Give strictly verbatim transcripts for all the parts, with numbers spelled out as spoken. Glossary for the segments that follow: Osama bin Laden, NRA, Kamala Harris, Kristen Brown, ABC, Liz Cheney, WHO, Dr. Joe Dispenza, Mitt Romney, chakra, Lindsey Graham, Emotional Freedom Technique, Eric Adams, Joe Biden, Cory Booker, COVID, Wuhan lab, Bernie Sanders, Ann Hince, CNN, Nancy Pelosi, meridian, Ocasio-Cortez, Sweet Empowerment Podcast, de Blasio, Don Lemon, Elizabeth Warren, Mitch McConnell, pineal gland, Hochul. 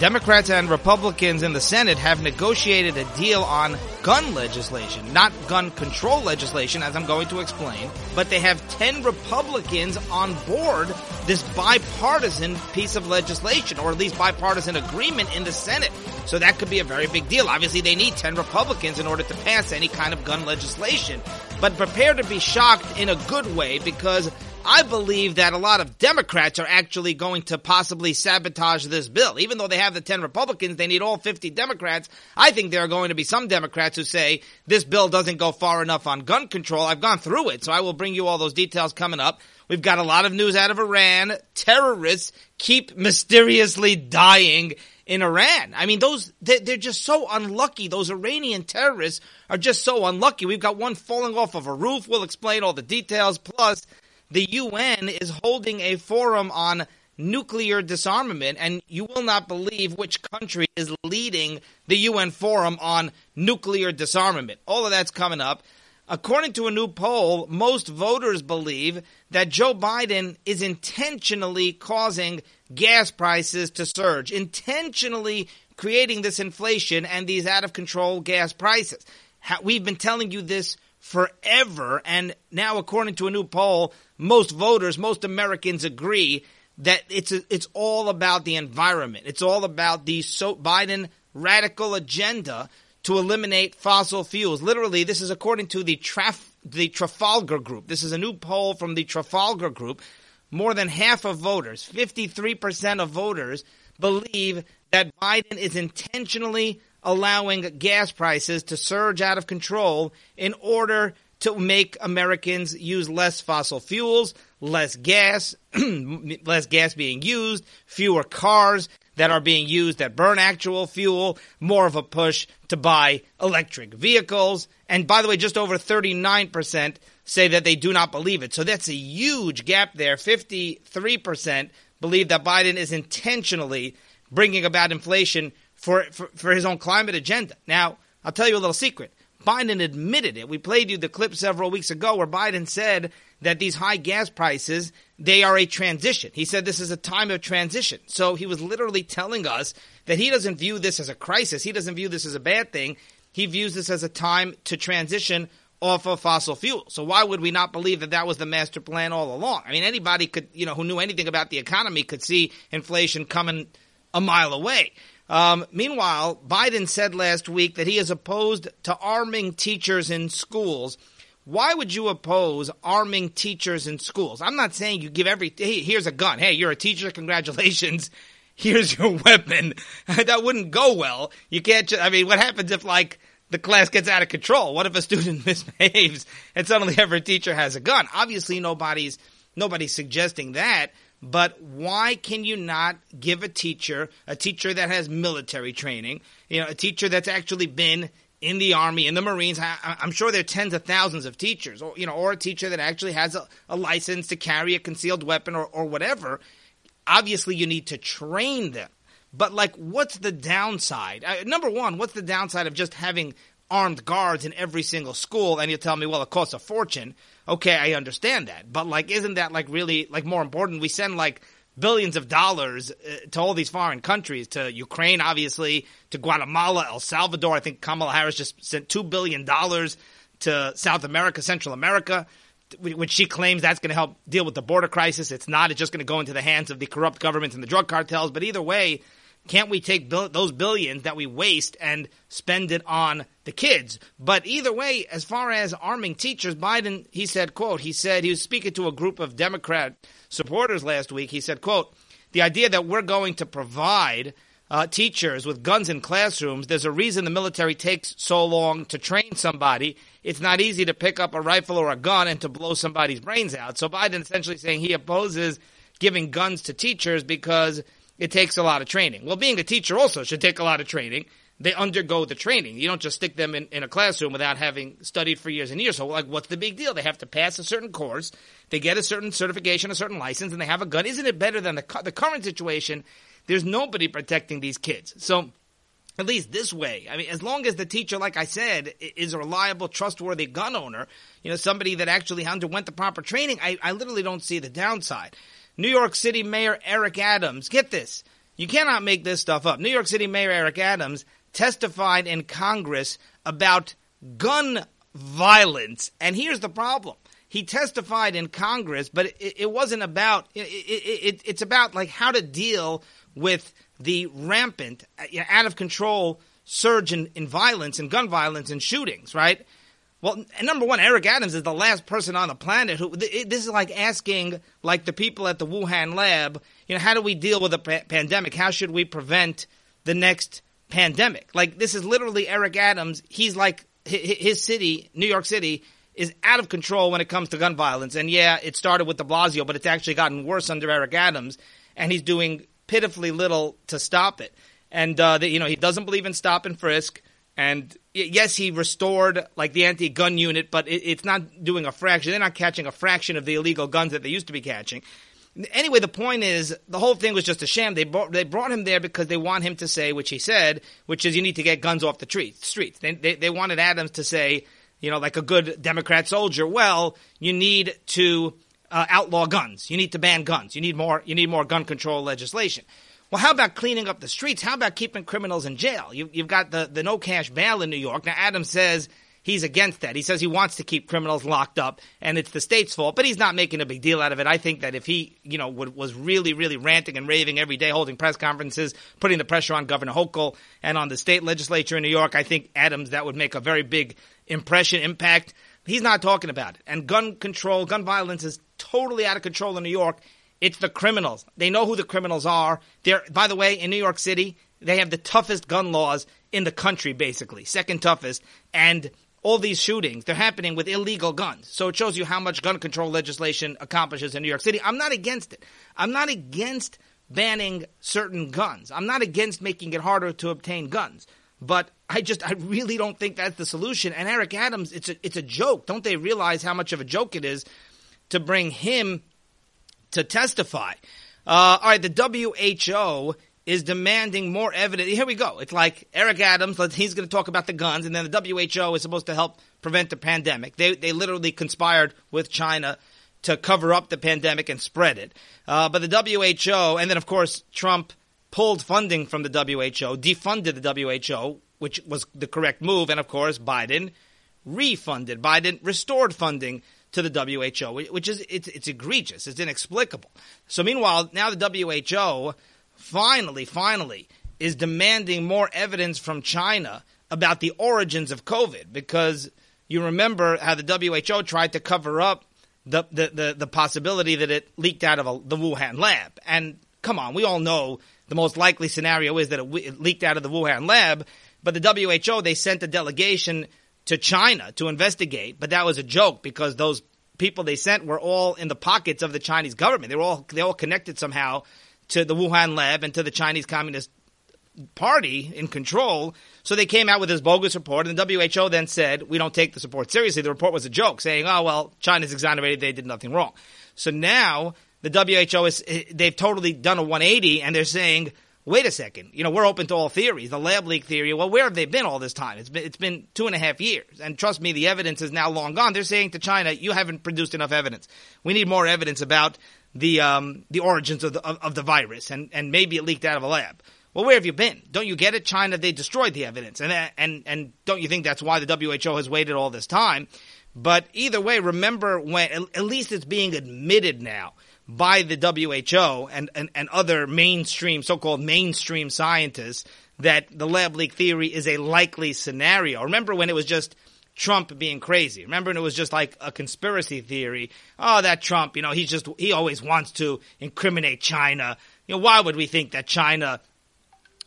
Democrats and Republicans in the Senate have negotiated a deal on gun legislation, not gun control legislation, as I'm going to explain, but they have ten Republicans on board this bipartisan piece of legislation, or at least bipartisan agreement in the Senate. So that could be a very big deal. Obviously, they need ten Republicans in order to pass any kind of gun legislation. But prepare to be shocked in a good way, because I believe that a lot of Democrats are actually going to possibly sabotage this bill. Even though they have the ten Republicans, they need all fifty Democrats. I think there are going to be some Democrats who say, this bill doesn't go far enough on gun control. I've gone through it, so I will bring you all those details coming up. We've got a lot of news out of Iran. Terrorists keep mysteriously dying in Iran. I mean, those, they're just so unlucky. Those Iranian terrorists are just so unlucky. We've got one falling off of a roof. We'll explain all the details. Plus, the U N is holding a forum on nuclear disarmament, and you will not believe which country is leading the U N forum on nuclear disarmament. All of that's coming up. According to a new poll, most voters believe that Joe Biden is intentionally causing gas prices to surge, intentionally creating this inflation and these out-of-control gas prices. We've been telling you this forever, and now according to a new poll, most voters, most Americans agree that it's a, it's all about the environment. It's all about the so Biden radical agenda to eliminate fossil fuels. Literally, this is according to the Traf, the Trafalgar Group. This is a new poll from the Trafalgar Group. More than half of voters, fifty-three percent of voters, believe that Biden is intentionally allowing gas prices to surge out of control in order to make Americans use less fossil fuels, less gas, less gas being used, fewer cars that are being used that burn actual fuel, more of a push to buy electric vehicles. And by the way, just over thirty-nine percent say that they do not believe it. So that's a huge gap there. fifty-three percent believe that Biden is intentionally bringing about inflation For, for for his own climate agenda. Now, I'll tell you a little secret. Biden admitted it. We played you the clip several weeks ago where Biden said that these high gas prices, they are a transition. He said this is a time of transition. So he was literally telling us that he doesn't view this as a crisis. He doesn't view this as a bad thing. He views this as a time to transition off of fossil fuel. So why would we not believe that that was the master plan all along? I mean, anybody could, you know, who knew anything about the economy could see inflation coming a mile away. Um, meanwhile, Biden said last week that he is opposed to arming teachers in schools. Why would you oppose arming teachers in schools? I'm not saying you give every hey, – here's a gun. Hey, you're a teacher. Congratulations. Here's your weapon. That wouldn't go well. You can't – I mean, what happens if, like, the class gets out of control? What if a student misbehaves and suddenly every teacher has a gun? Obviously, nobody's nobody's suggesting that. But why can you not give a teacher, a teacher that has military training, you know, a teacher that's actually been in the Army, in the Marines? I, I'm sure there are tens of thousands of teachers, or, you know, or a teacher that actually has a, a license to carry a concealed weapon or, or whatever. Obviously, you need to train them. But, like, what's the downside? Uh, number one, what's the downside of just having armed guards in every single school? And you'll tell me, well, it costs a fortune. Okay, I understand that. But, like, isn't that, like, really, like, more important? We send, like, billions of dollars uh, to all these foreign countries, to Ukraine, obviously, to Guatemala, El Salvador. I think Kamala Harris just sent two billion dollars to South America, Central America, which she claims that's going to help deal with the border crisis. It's not. It's just going to go into the hands of the corrupt governments and the drug cartels. But either way, can't we take bill- those billions that we waste and spend it on the kids? But either way, as far as arming teachers, Biden, he said, quote, he said he was speaking to a group of Democrat supporters last week. He said, quote, the idea that we're going to provide uh, teachers with guns in classrooms, there's a reason the military takes so long to train somebody. It's not easy to pick up a rifle or a gun and to blow somebody's brains out. So Biden essentially saying he opposes giving guns to teachers because it takes a lot of training. Well, being a teacher also should take a lot of training. They undergo the training. You don't just stick them in, in a classroom without having studied for years and years. So, like, what's the big deal? They have to pass a certain course. They get a certain certification, a certain license, and they have a gun. Isn't it better than the, the current situation? There's nobody protecting these kids. So at least this way, I mean, as long as the teacher, like I said, is a reliable, trustworthy gun owner, you know, somebody that actually underwent the proper training, I, I literally don't see the downside. New York City Mayor Eric Adams, get this, You cannot make this stuff up. New York City Mayor Eric Adams testified in Congress about gun violence. And here's the problem. He testified in Congress, but it, it wasn't about it, – it, it, it's about like how to deal with the rampant, you know, out-of-control surge in, in violence and gun violence and shootings, right? Well, number one, Eric Adams is the last person on the planet who – this is like asking like the people at the Wuhan lab, you know, how do we deal with a pa- pandemic? How should we prevent the next pandemic? Like this is literally Eric Adams. He's like his city, New York City – is out of control when it comes to gun violence. And yeah, it started with de Blasio, but it's actually gotten worse under Eric Adams, and he's doing pitifully little to stop it. And, uh, the, you know, he doesn't believe in stop and frisk. And yes, he restored like the anti-gun unit, but it, it's not doing a fraction. They're not catching a fraction of the illegal guns that they used to be catching. Anyway, the point is the whole thing was just a sham. They brought, they brought him there because they want him to say, which he said, which is you need to get guns off the tree, streets. They, they, they wanted Adams to say, you know, like a good Democrat soldier, well, you need to uh, outlaw guns. You need to ban guns. You need more you need more gun control legislation. Well, how about cleaning up the streets? How about keeping criminals in jail? You, you've got the, the no-cash bail in New York. Now, Adams says he's against that. He says he wants to keep criminals locked up, and it's the state's fault, but he's not making a big deal out of it. I think that if he, you know, would, was really, really ranting and raving every day, holding press conferences, putting the pressure on Governor Hochul and on the state legislature in New York, I think Adams, that would make a very big impression, impact. He's not talking about it. And gun control, gun violence is totally out of control in New York. It's the criminals. They know who the criminals are. They're, by the way, in New York City, they have the toughest gun laws in the country, basically, second toughest. And all these shootings, they're happening with illegal guns. So it shows you how much gun control legislation accomplishes in New York City. I'm not against it. I'm not against banning certain guns. I'm not against making it harder to obtain guns. But I just – I really don't think that's the solution. And Eric Adams, it's a, it's a joke. Don't they realize how much of a joke it is to bring him to testify? Uh, all right, the W H O is demanding more evidence. Here we go. It's like Eric Adams, he's going to talk about the guns, and then the W H O is supposed to help prevent the pandemic. They they literally conspired with China to cover up the pandemic and spread it. Uh, but the W H O – and then, of course, Trump – pulled funding from the W H O, defunded the W H O, which was the correct move. And, of course, Biden refunded. Biden restored funding to the W H O, which is it's, it's egregious. It's inexplicable. So, meanwhile, now the W H O finally, finally is demanding more evidence from China about the origins of COVID, because you remember how the W H O tried to cover up the, the, the, the possibility that it leaked out of a, the Wuhan lab. And, come on, we all know – the most likely scenario is that it, w- it leaked out of the Wuhan lab, but the W H O, they sent a delegation to China to investigate, but that was a joke because those people they sent were all in the pockets of the Chinese government. They were all they all connected somehow to the Wuhan lab and to the Chinese Communist Party in control, so they came out with this bogus report, and the W H O then said, we don't take this report seriously. The report was a joke, saying, oh, well, China's exonerated, they did nothing wrong. So now the W H O is – they've totally done a one eighty, and they're saying, wait a second. You know, we're open to all theories, the lab leak theory. Well, where have they been all this time? It's been, it's been two and a half years. And trust me, the evidence is now long gone. They're saying to China, you haven't produced enough evidence. We need more evidence about the um, the origins of the, of, of the virus, and, and maybe it leaked out of a lab. Well, where have you been? Don't you get it? China, they destroyed the evidence. And, and, and don't you think that's why the W H O has waited all this time? But either way, remember when – at least it's being admitted now by the W H O and, and, and other mainstream, so-called mainstream scientists, that the lab leak theory is a likely scenario. Remember when it was just Trump being crazy? Remember when it was just like a conspiracy theory? Oh, that Trump, you know, he's just, he always wants to incriminate China. You know, why would we think that China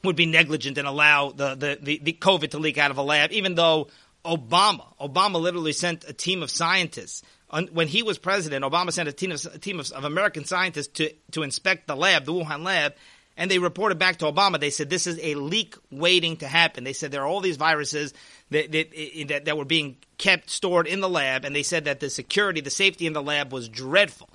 would be negligent and allow the, the, the, the COVID to leak out of a lab, even though Obama, Obama literally sent a team of scientists. When he was president, Obama sent a team of, a team of, of American scientists to, to inspect the lab, the Wuhan lab, and they reported back to Obama. They said this is a leak waiting to happen. They said there are all these viruses that, that, that, that were being kept, stored in the lab, and they said that the security, the safety in the lab was dreadful.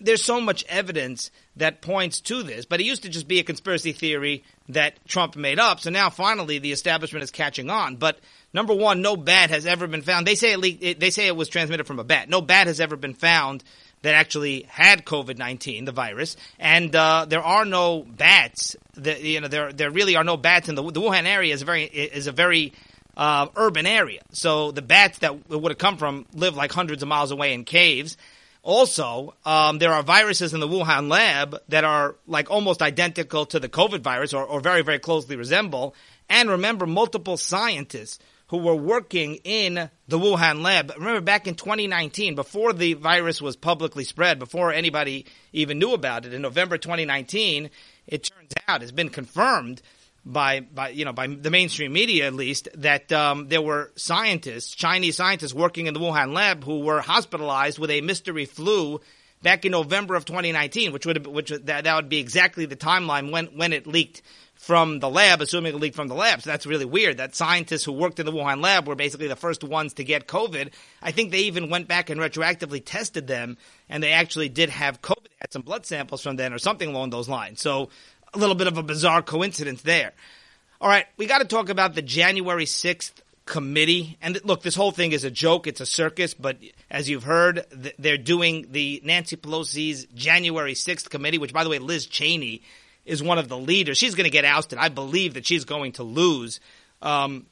There's so much evidence that points to this, but it used to just be a conspiracy theory that Trump made up. So now finally the establishment is catching on. But number one, no bat has ever been found. They say it, they say it was transmitted from a bat. No bat has ever been found that actually had COVID nineteen, the virus, and uh, there are no bats. The, you know, there there really are no bats in the, the Wuhan area. is a very is a very uh, urban area, so the bats that would have come from live like hundreds of miles away in caves. Also, um, there are viruses in the Wuhan lab that are like almost identical to the COVID virus, or, or very, very closely resemble. And remember, multiple scientists who were working in the Wuhan lab. Remember back in twenty nineteen, before the virus was publicly spread, before anybody even knew about it, in November twenty nineteen, it turns out, has been confirmed by, by, you know, by the mainstream media at least, that um, there were scientists, Chinese scientists working in the Wuhan lab who were hospitalized with a mystery flu back in November of twenty nineteen, which would which that, that would be exactly the timeline when, when it leaked from the lab, assuming it leaked from the lab. So that's really weird that scientists who worked in the Wuhan lab were basically the first ones to get COVID. I think they even went back and retroactively tested them, and they actually did have COVID, had some blood samples from then or something along those lines. So a little bit of a bizarre coincidence there. All right, we got to talk about the January sixth committee. And look, this whole thing is a joke. It's a circus. But as you've heard, they're doing the Nancy Pelosi's January sixth committee, which, by the way, Liz Cheney is one of the leaders. She's going to get ousted. I believe that she's going to lose um,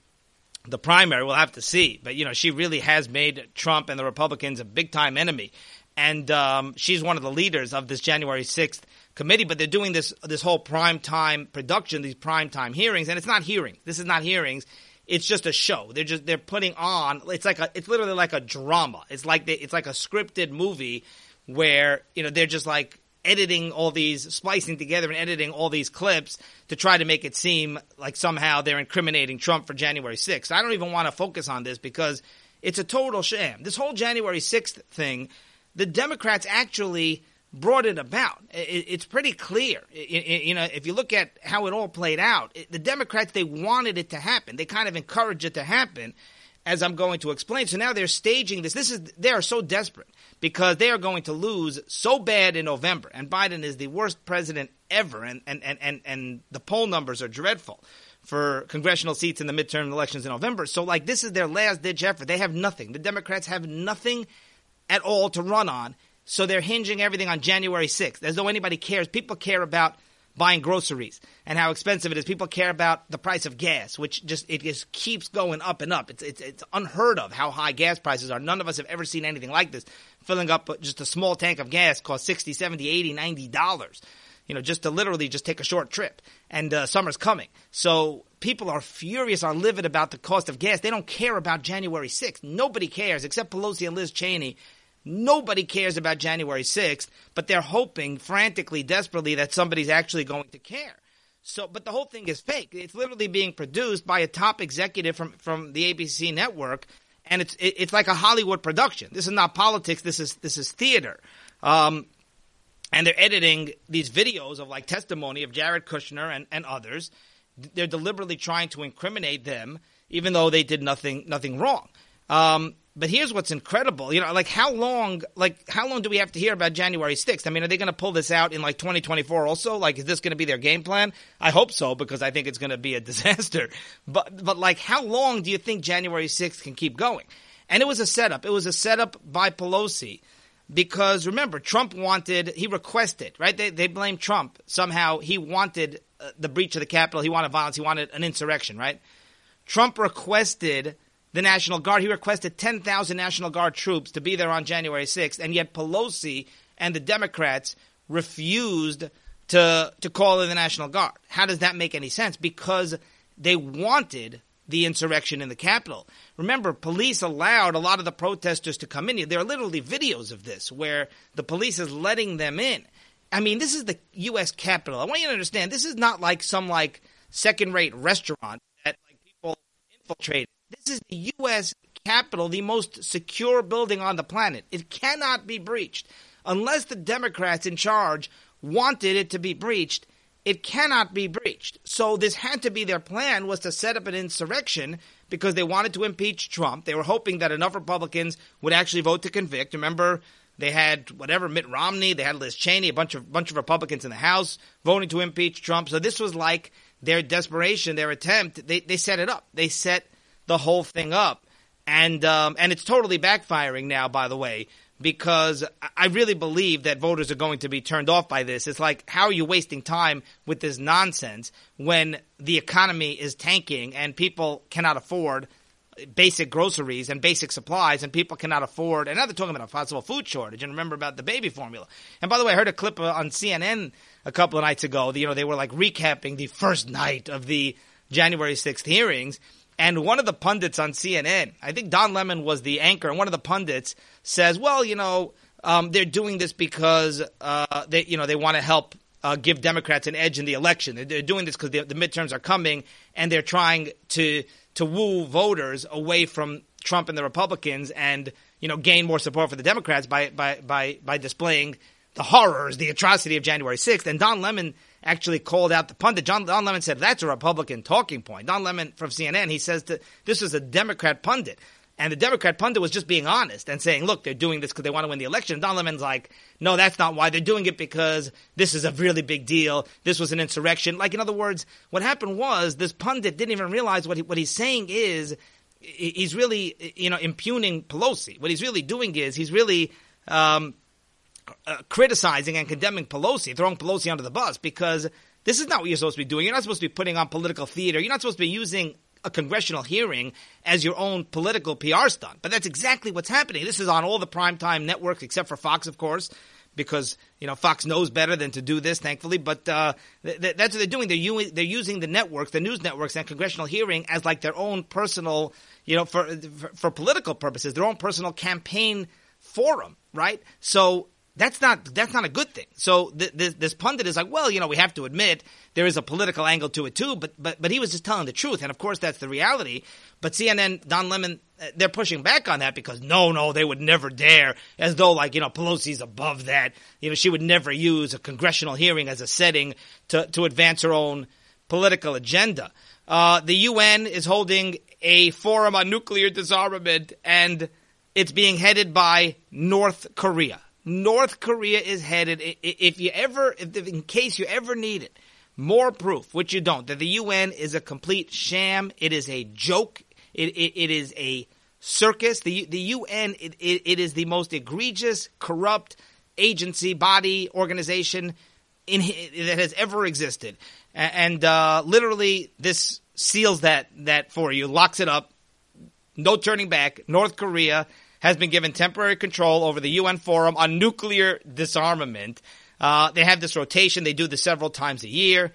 the primary. We'll have to see. But, you know, she really has made Trump and the Republicans a big-time enemy. And um, she's one of the leaders of this January sixth committee, but they're doing this this whole primetime production, these primetime hearings, and it's not hearings. This is not hearings. It's just a show. They're just they're putting on. It's like a, it's literally like a drama. It's like they, it's like a scripted movie where, you know, they're just like editing all these, splicing together and editing all these clips to try to make it seem like somehow they're incriminating Trump for January sixth. I don't even want to focus on this because it's a total sham. This whole January sixth thing, the Democrats actually brought it about. It's pretty clear. You know, if you look at how it all played out, the Democrats, they wanted it to happen. They kind of encouraged it to happen, as I'm going to explain. So now they're staging this. This is they are so desperate because they are going to lose so bad in November. And Biden is the worst president ever. And, and, and, and, and the poll numbers are dreadful for congressional seats in the midterm elections in November. So, like, this is their last-ditch effort. They have nothing. The Democrats have nothing at all to run on. So they're hinging everything on January sixth, as though anybody cares. People care about buying groceries and how expensive it is. People care about the price of gas, which just it just keeps going up and up. It's it's it's unheard of how high gas prices are. None of us have ever seen anything like this. Filling up just a small tank of gas costs sixty, seventy, eighty, ninety dollars, you know, just to literally just take a short trip. And uh, summer's coming. So people are furious, are livid about the cost of gas. They don't care about January sixth. Nobody cares except Pelosi and Liz Cheney. Nobody cares about January sixth, but they're hoping frantically, desperately that somebody's actually going to care. So, but the whole thing is fake. It's literally being produced by a top executive from, from the A B C network, and it's it, it's like a Hollywood production. This is not politics. This is this is theater. Um, and they're editing these videos of like testimony of Jared Kushner and, and others. They're deliberately trying to incriminate them, even though they did nothing nothing wrong. Um, but here's what's incredible. You know, like how long like how long do we have to hear about January sixth? I mean, are they going to pull this out in like twenty twenty-four also? Like, is this going to be their game plan? I hope so, because I think it's going to be a disaster. But but like how long do you think January sixth can keep going? And it was a setup. It was a setup by Pelosi because, remember, Trump wanted – he requested, right? They, they blamed Trump. Somehow he wanted uh, the breach of the Capitol. He wanted violence. He wanted an insurrection, right? Trump requested – the National Guard, he requested ten thousand National Guard troops to be there on January sixth, and yet Pelosi and the Democrats refused to to call in the National Guard. How does that make any sense? Because they wanted the insurrection in the Capitol. Remember, police allowed a lot of the protesters to come in. There are literally videos of this where the police is letting them in. I mean, this is the U S Capitol. I want you to understand, this is not like some like second-rate restaurant that like people infiltrated. This is the U S Capitol, the most secure building on the planet. It cannot be breached. Unless the Democrats in charge wanted it to be breached, it cannot be breached. So this had to be their plan, was to set up an insurrection because they wanted to impeach Trump. They were hoping that enough Republicans would actually vote to convict. Remember, they had whatever, Mitt Romney, they had Liz Cheney, a bunch of bunch of Republicans in the House voting to impeach Trump. So this was like their desperation, their attempt. They, they set it up. They set the whole thing up, and um, and it's totally backfiring now, by the way, because I really believe that voters are going to be turned off by this. It's like, how are you wasting time with this nonsense when the economy is tanking and people cannot afford basic groceries and basic supplies, and people cannot afford – and now they're talking about a possible food shortage, and remember about the baby formula. And by the way, I heard a clip on C N N a couple of nights ago. You know, they were like recapping the first night of the January sixth hearings. And one of the pundits on C N N, I think Don Lemon was the anchor, and one of the pundits says, well, you know, um, they're doing this because uh, they, you know, they want to help uh, give Democrats an edge in the election. They're, they're doing this because the, the midterms are coming, and they're trying to to woo voters away from Trump and the Republicans, and, you know, gain more support for the Democrats by by by, by displaying the horrors, the atrocity of January sixth. And Don Lemon actually called out the pundit. John, Don Lemon said, that's a Republican talking point. Don Lemon from C N N, he says to, this is a Democrat pundit. And the Democrat pundit was just being honest and saying, look, they're doing this because they want to win the election. And Don Lemon's like, no, that's not why. They're doing it because this is a really big deal. This was an insurrection. Like, in other words, what happened was this pundit didn't even realize what he, what he's saying is he's really, you know, impugning Pelosi. What he's really doing is he's really um, – Uh, criticizing and condemning Pelosi, throwing Pelosi under the bus, because this is not what you're supposed to be doing. You're not supposed to be putting on political theater. You're not supposed to be using a congressional hearing as your own political P R stunt. But that's exactly what's happening. This is on all the primetime networks except for Fox, of course, because, you know, Fox knows better than to do this, thankfully. But uh, th- th- that's what they're doing. They're, u- they're using the networks, the news networks and congressional hearing as like their own personal, you know, for, for, for political purposes, their own personal campaign forum, right? So That's not that's not a good thing. So th- th- this pundit is like, well, you know, we have to admit there is a political angle to it too, but but but he was just telling the truth, and of course that's the reality. But C N N, Don Lemon, they're pushing back on that because no, no, they would never dare, as though like, you know, Pelosi's above that. You know, she would never use a congressional hearing as a setting to to advance her own political agenda. Uh, the U N is holding a forum on nuclear disarmament, and it's being headed by North Korea. North Korea is headed, if you ever, if in case you ever need it, more proof, which you don't, that the U N is a complete sham. It is a joke. It it, it is a circus. The the U N, it, it, it is the most egregious, corrupt agency, body, organization in, that has ever existed. And uh, literally this seals that, that for you, locks it up. No turning back. North Korea has been given temporary control over the U N Forum on Nuclear Disarmament. Uh, they have this rotation. They do this several times a year.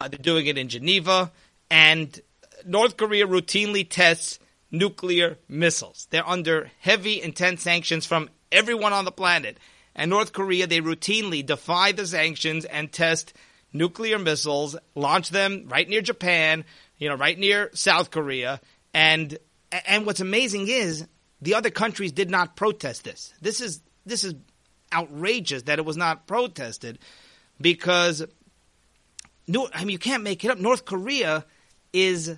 Uh, they're doing it in Geneva. And North Korea routinely tests nuclear missiles. They're under heavy, intense sanctions from everyone on the planet. And North Korea, they routinely defy the sanctions and test nuclear missiles, launch them right near Japan, you know, right near South Korea. And and what's amazing is, the other countries did not protest this. This is this is outrageous that it was not protested, because new, I mean, you can't make it up. North Korea is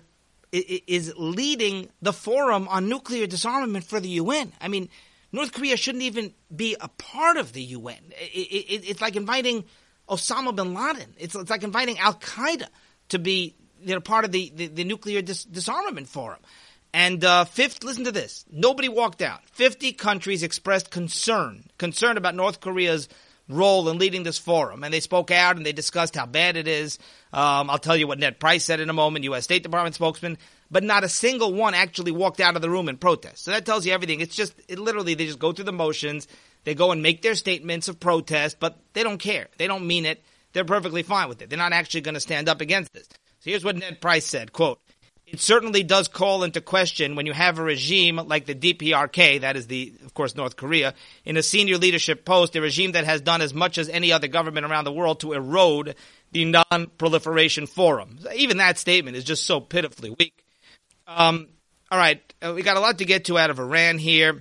is leading the forum on nuclear disarmament for the U N. I mean, North Korea shouldn't even be a part of the U N. It, it, it's like inviting Osama bin Laden. It's, it's like inviting Al Qaeda to be, you know, part of the the, the nuclear dis, disarmament forum. And uh, fifth, listen to this. Nobody walked out. fifty countries expressed concern, concern about North Korea's role in leading this forum. And they spoke out and they discussed how bad it is. Um, I'll tell you what Ned Price said in a moment, U S State Department spokesman. But not a single one actually walked out of the room in protest. So that tells you everything. It's just it, literally they just go through the motions. They go and make their statements of protest, but they don't care. They don't mean it. They're perfectly fine with it. They're not actually going to stand up against this. So here's what Ned Price said, quote, "It certainly does call into question when you have a regime like the D P R K, that is, the, of course, North Korea, in a senior leadership post, a regime that has done as much as any other government around the world to erode the non-proliferation forum." Even that statement is just so pitifully weak. Um, all right, we got a lot to get to out of Iran here,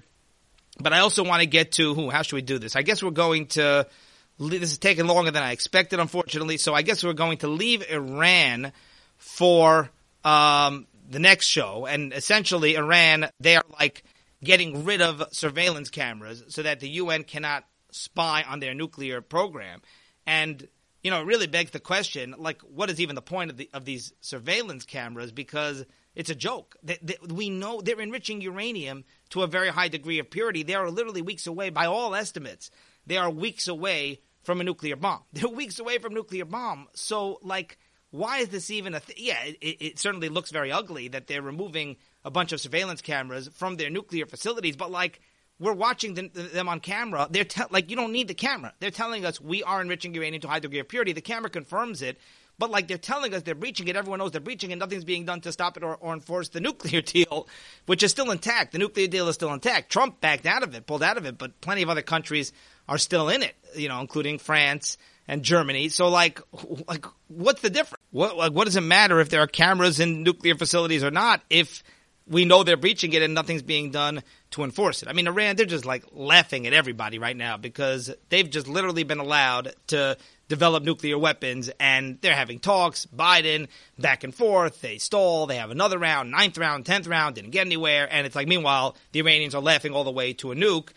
but I also want to get to who? How should we do this? I guess we're going to – this is taking longer than I expected, unfortunately, so I guess we're going to leave Iran for – Um, the next show. And essentially Iran, they are like getting rid of surveillance cameras so that the U N cannot spy on their nuclear program. And, you know, it really begs the question, like, what is even the point of the, of these surveillance cameras? Because It's a joke. They, they, we know they're enriching uranium to a very high degree of purity. They are literally weeks away, by all estimates. They are weeks away from a nuclear bomb. They're weeks away from nuclear bomb. So, like, why is this even a thing? Yeah, it, it certainly looks very ugly that they're removing a bunch of surveillance cameras from their nuclear facilities. But, like, we're watching them, them on camera. They're te- like, you don't need the camera. They're telling us we are enriching uranium to a high degree of purity. The camera confirms it. But, like, they're telling us they're breaching it. Everyone knows they're breaching it. Nothing's being done to stop it or, or enforce the nuclear deal, which is still intact. The nuclear deal is still intact. Trump backed out of it, pulled out of it, but plenty of other countries are still in it, you know, including France and Germany. So, like, like what's the difference? What, like, what does it matter if there are cameras in nuclear facilities or not if we know they're breaching it and nothing's being done to enforce it? I mean, Iran, they're just, like, laughing at everybody right now because they've just literally been allowed to – develop nuclear weapons, and they're having talks, Biden, back and forth, they stall, they have another round, ninth round, tenth round, didn't get anywhere, and it's like, meanwhile, the Iranians are laughing all the way to a nuke.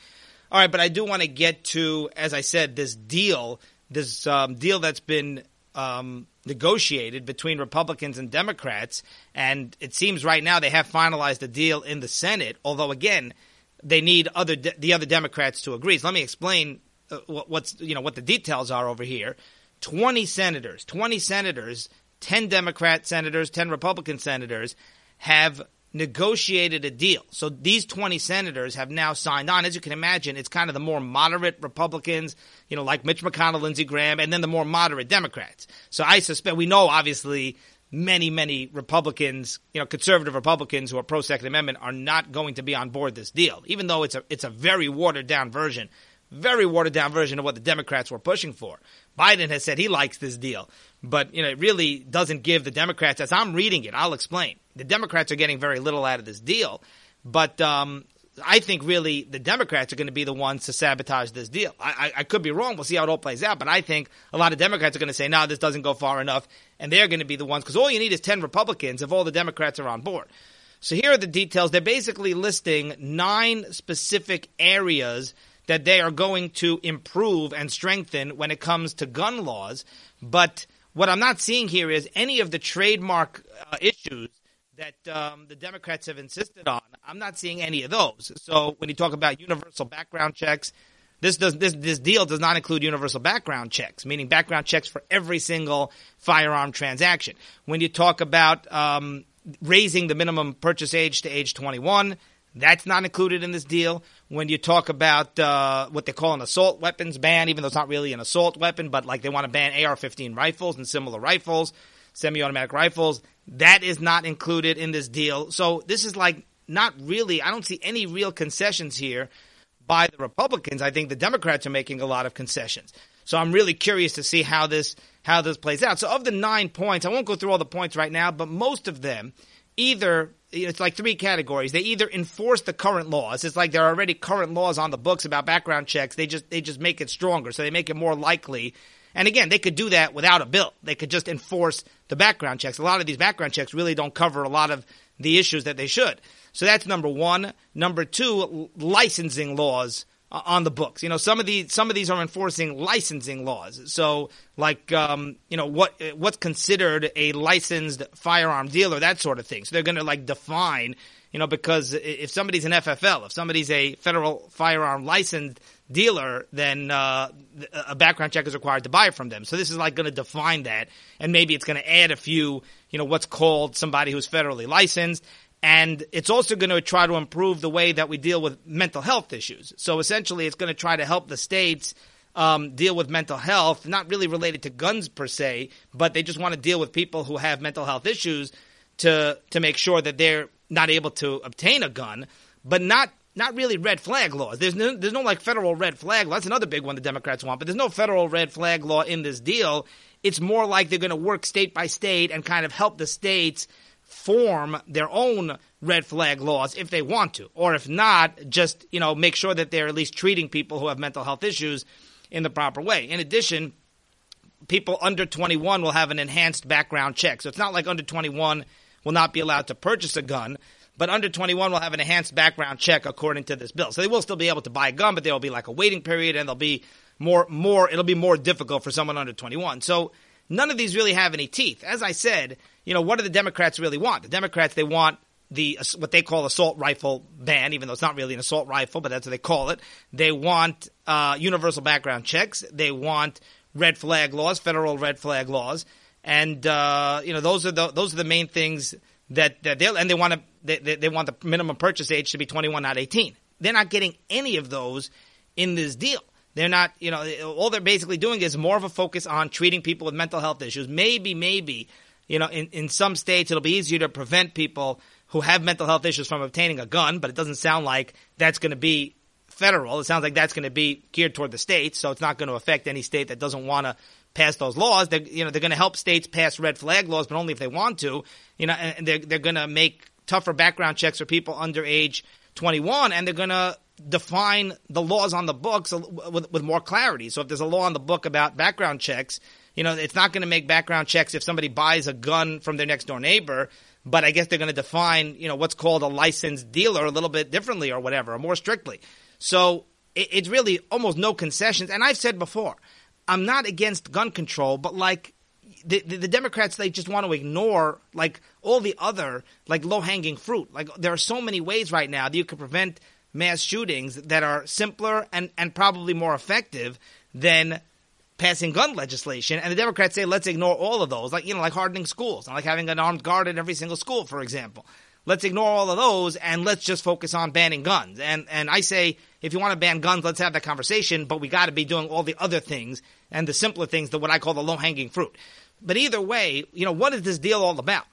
All right, but I do want to get to, as I said, this deal, this um, deal that's been um, negotiated between Republicans and Democrats, and it seems right now they have finalized a deal in the Senate, although, again, they need other de- the other Democrats to agree. So let me explain Uh, what, what's you know what the details are over here. Twenty senators, twenty senators, ten Democrat senators, ten Republican senators have negotiated a deal. So these twenty senators have now signed on. As you can imagine, it's kind of the more moderate Republicans, you know, like Mitch McConnell, Lindsey Graham, and then the more moderate Democrats. So I suspect we know, obviously, many, many Republicans, you know, conservative Republicans who are pro-Second Amendment are not going to be on board this deal, even though it's a it's a very watered-down version. Very watered-down version of what the Democrats were pushing for. Biden has said he likes this deal, but you know it really doesn't give the Democrats – as I'm reading it, I'll explain. The Democrats are getting very little out of this deal, but um, I think really the Democrats are going to be the ones to sabotage this deal. I, I, I could be wrong. We'll see how it all plays out, but I think a lot of Democrats are going to say, no, this doesn't go far enough, and they're going to be the ones – because all you need is ten Republicans if all the Democrats are on board. So here are the details. They're basically listing nine specific areas – that they are going to improve and strengthen when it comes to gun laws. But what I'm not seeing here is any of the trademark uh, issues that um, the Democrats have insisted on. I'm not seeing any of those. So when you talk about universal background checks, this does this this deal does not include universal background checks, meaning background checks for every single firearm transaction. When you talk about um, raising the minimum purchase age to age twenty-one, that's not included in this deal. When you talk about uh, what they call an assault weapons ban, even though it's not really an assault weapon, but like they want to ban A R fifteen rifles and similar rifles, semi-automatic rifles, that is not included in this deal. So this is like not really – I don't see any real concessions here by the Republicans. I think the Democrats are making a lot of concessions. So I'm really curious to see how this how this plays out. So of the nine points – I won't go through all the points right now, but most of them either – it's like three categories. They either enforce the current laws. It's like there are already current laws on the books about background checks. They just they just make it stronger, so they make it more likely. And again, they could do that without a bill. They could just enforce the background checks. A lot of these background checks really don't cover a lot of the issues that they should. So that's number one. Number two, licensing laws on the books. You know, some of these some of these are enforcing licensing laws. So like, um, you know, what what's considered a licensed firearm dealer, that sort of thing. So they're going to like define, you know, because if somebody's an F F L, if somebody's a federal firearm licensed dealer, then uh, a background check is required to buy from them. So this is like going to define that. And maybe it's going to add a few, you know, what's called somebody who's federally licensed. And it's also going to try to improve the way that we deal with mental health issues. So essentially it's going to try to help the states um, deal with mental health, not really related to guns per se, but they just want to deal with people who have mental health issues to to make sure that they're not able to obtain a gun, but not not really red flag laws. There's no, there's no like federal red flag law. That's another big one the Democrats want, but there's no federal red flag law in this deal. It's more like they're going to work state by state and kind of help the states form their own red flag laws if they want to, or if not, just, you know, make sure that they're at least treating people who have mental health issues in the proper way. In addition, people under twenty-one will have an enhanced background check. So it's not like under twenty-one will not be allowed to purchase a gun, but under twenty-one will have an enhanced background check according to this bill. So they will still be able to buy a gun, but there will be like a waiting period, and there'll be more, more, it'll be more difficult for someone under twenty-one. So none of these really have any teeth. As I said, you know, what do the Democrats really want? The Democrats, they want the what they call assault rifle ban, even though it's not really an assault rifle, but that's what they call it. They want uh, universal background checks. They want red flag laws, federal red flag laws. And, uh, you know, those are the, those are the main things that, that they'll, and they want to, they, they want the minimum purchase age to be twenty-one, not eighteen. They're not getting any of those in this deal. They're not, you know, all they're basically doing is more of a focus on treating people with mental health issues. Maybe, maybe, you know, in, in some states it'll be easier to prevent people who have mental health issues from obtaining a gun, but it doesn't sound like that's going to be federal. It sounds like that's going to be geared toward the states, so it's not going to affect any state that doesn't want to pass those laws. They're, you know, they're going to help states pass red flag laws, but only if they want to. You know, and they're, they're going to make tougher background checks for people under age twenty-one, and they're going to define the laws on the books with, with more clarity. So if there's a law on the book about background checks, you know, it's not going to make background checks if somebody buys a gun from their next door neighbor. But I guess they're going to define, you know, what's called a licensed dealer a little bit differently or whatever, or more strictly. So it, it's really almost no concessions. And I've said before, I'm not against gun control, but like the, the, the Democrats, they just want to ignore like all the other like low-hanging fruit. Like there are so many ways right now that you can prevent mass shootings that are simpler and, and probably more effective than passing gun legislation, and the Democrats say, let's ignore all of those, like, you know, like hardening schools, and like having an armed guard at every single school, for example. Let's ignore all of those, and let's just focus on banning guns. And and I say, if you want to ban guns, let's have that conversation, but we got to be doing all the other things and the simpler things, the what I call the low-hanging fruit. But either way, you know, what is this deal all about?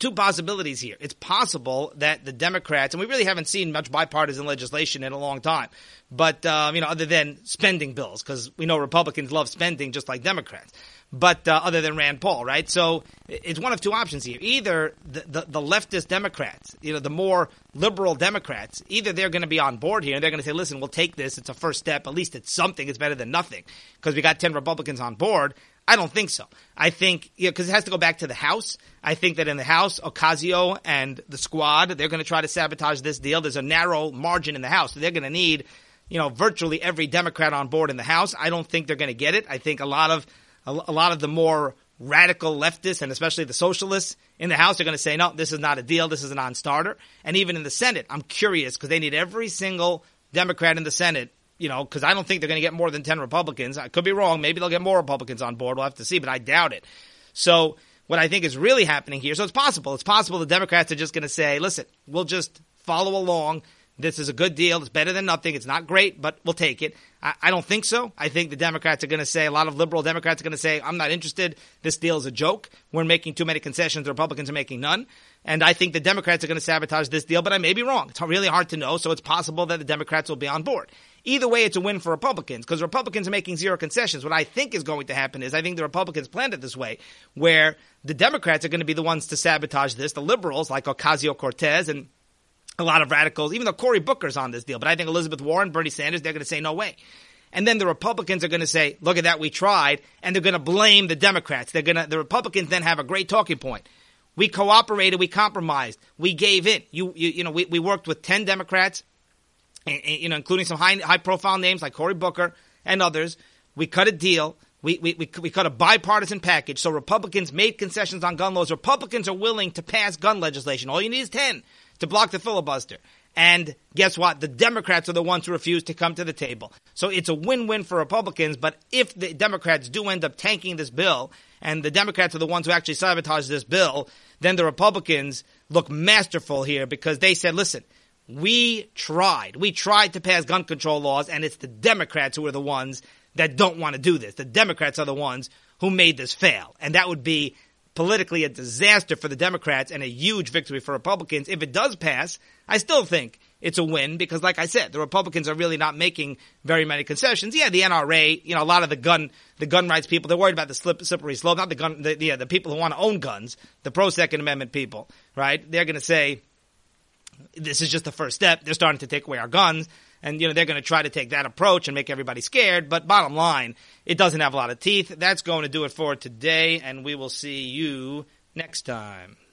Two possibilities here. It's possible that the Democrats, and we really haven't seen much bipartisan legislation in a long time, but, um, you know, other than spending bills, because we know Republicans love spending just like Democrats, but uh, other than Rand Paul, right? So it's one of two options here. Either the, the, the leftist Democrats, you know, the more liberal Democrats, either they're going to be on board here and they're going to say, listen, we'll take this. It's a first step. At least it's something. It's better than nothing because we got ten Republicans on board. I don't think so. I think – you know, because it has to go back to the House. I think that in the House, Ocasio and the squad, they're going to try to sabotage this deal. There's a narrow margin in the House. So they're going to need, you know, virtually every Democrat on board in the House. I don't think they're going to get it. I think a lot of a, a lot of the more radical leftists and especially the socialists in the House are going to say, no, this is not a deal. This is a non-starter. And even in the Senate, I'm curious because they need every single Democrat in the Senate. You know, because I don't think they're going to get more than ten Republicans. I could be wrong. Maybe they'll get more Republicans on board. We'll have to see, but I doubt it. So what I think is really happening here – so it's possible. It's possible the Democrats are just going to say, listen, we'll just follow along. This is a good deal. It's better than nothing. It's not great, but we'll take it. I, I don't think so. I think the Democrats are going to say – a lot of liberal Democrats are going to say, I'm not interested. This deal is a joke. We're making too many concessions. The Republicans are making none. And I think the Democrats are going to sabotage this deal, but I may be wrong. It's really hard to know, so it's possible that the Democrats will be on board. Either way, it's a win for Republicans because Republicans are making zero concessions. What I think is going to happen is I think the Republicans planned it this way where the Democrats are going to be the ones to sabotage this. The liberals like Ocasio-Cortez and a lot of radicals, even though Cory Booker's on this deal. But I think Elizabeth Warren, Bernie Sanders, they're going to say no way. And then the Republicans are going to say, look at that, we tried. And they're going to blame the Democrats. They're going to – the Republicans then have a great talking point. We cooperated. We compromised. We gave in. You, you, you know, we, we worked with ten Democrats. You know, including some high, high-profile names like Cory Booker and others. We cut a deal. We, we, we, we cut a bipartisan package. So Republicans made concessions on gun laws. Republicans are willing to pass gun legislation. All you need is ten to block the filibuster. And guess what? The Democrats are the ones who refuse to come to the table. So it's a win-win for Republicans. But if the Democrats do end up tanking this bill and the Democrats are the ones who actually sabotage this bill, then the Republicans look masterful here because they said, listen – We tried. We tried to pass gun control laws, and it's the Democrats who are the ones that don't want to do this. The Democrats are the ones who made this fail, and that would be politically a disaster for the Democrats and a huge victory for Republicans. If it does pass, I still think it's a win because, like I said, the Republicans are really not making very many concessions. Yeah, the N R A, you know, a lot of the gun the gun rights people, they're worried about the slip, slippery slope, not the gun, the, yeah, the people who want to own guns, the pro-Second Amendment people, right? They're going to say – this is just the first step. They're starting to take away our guns. And, you know, they're going to try to take that approach and make everybody scared. But bottom line, it doesn't have a lot of teeth. That's going to do it for today. And we will see you next time.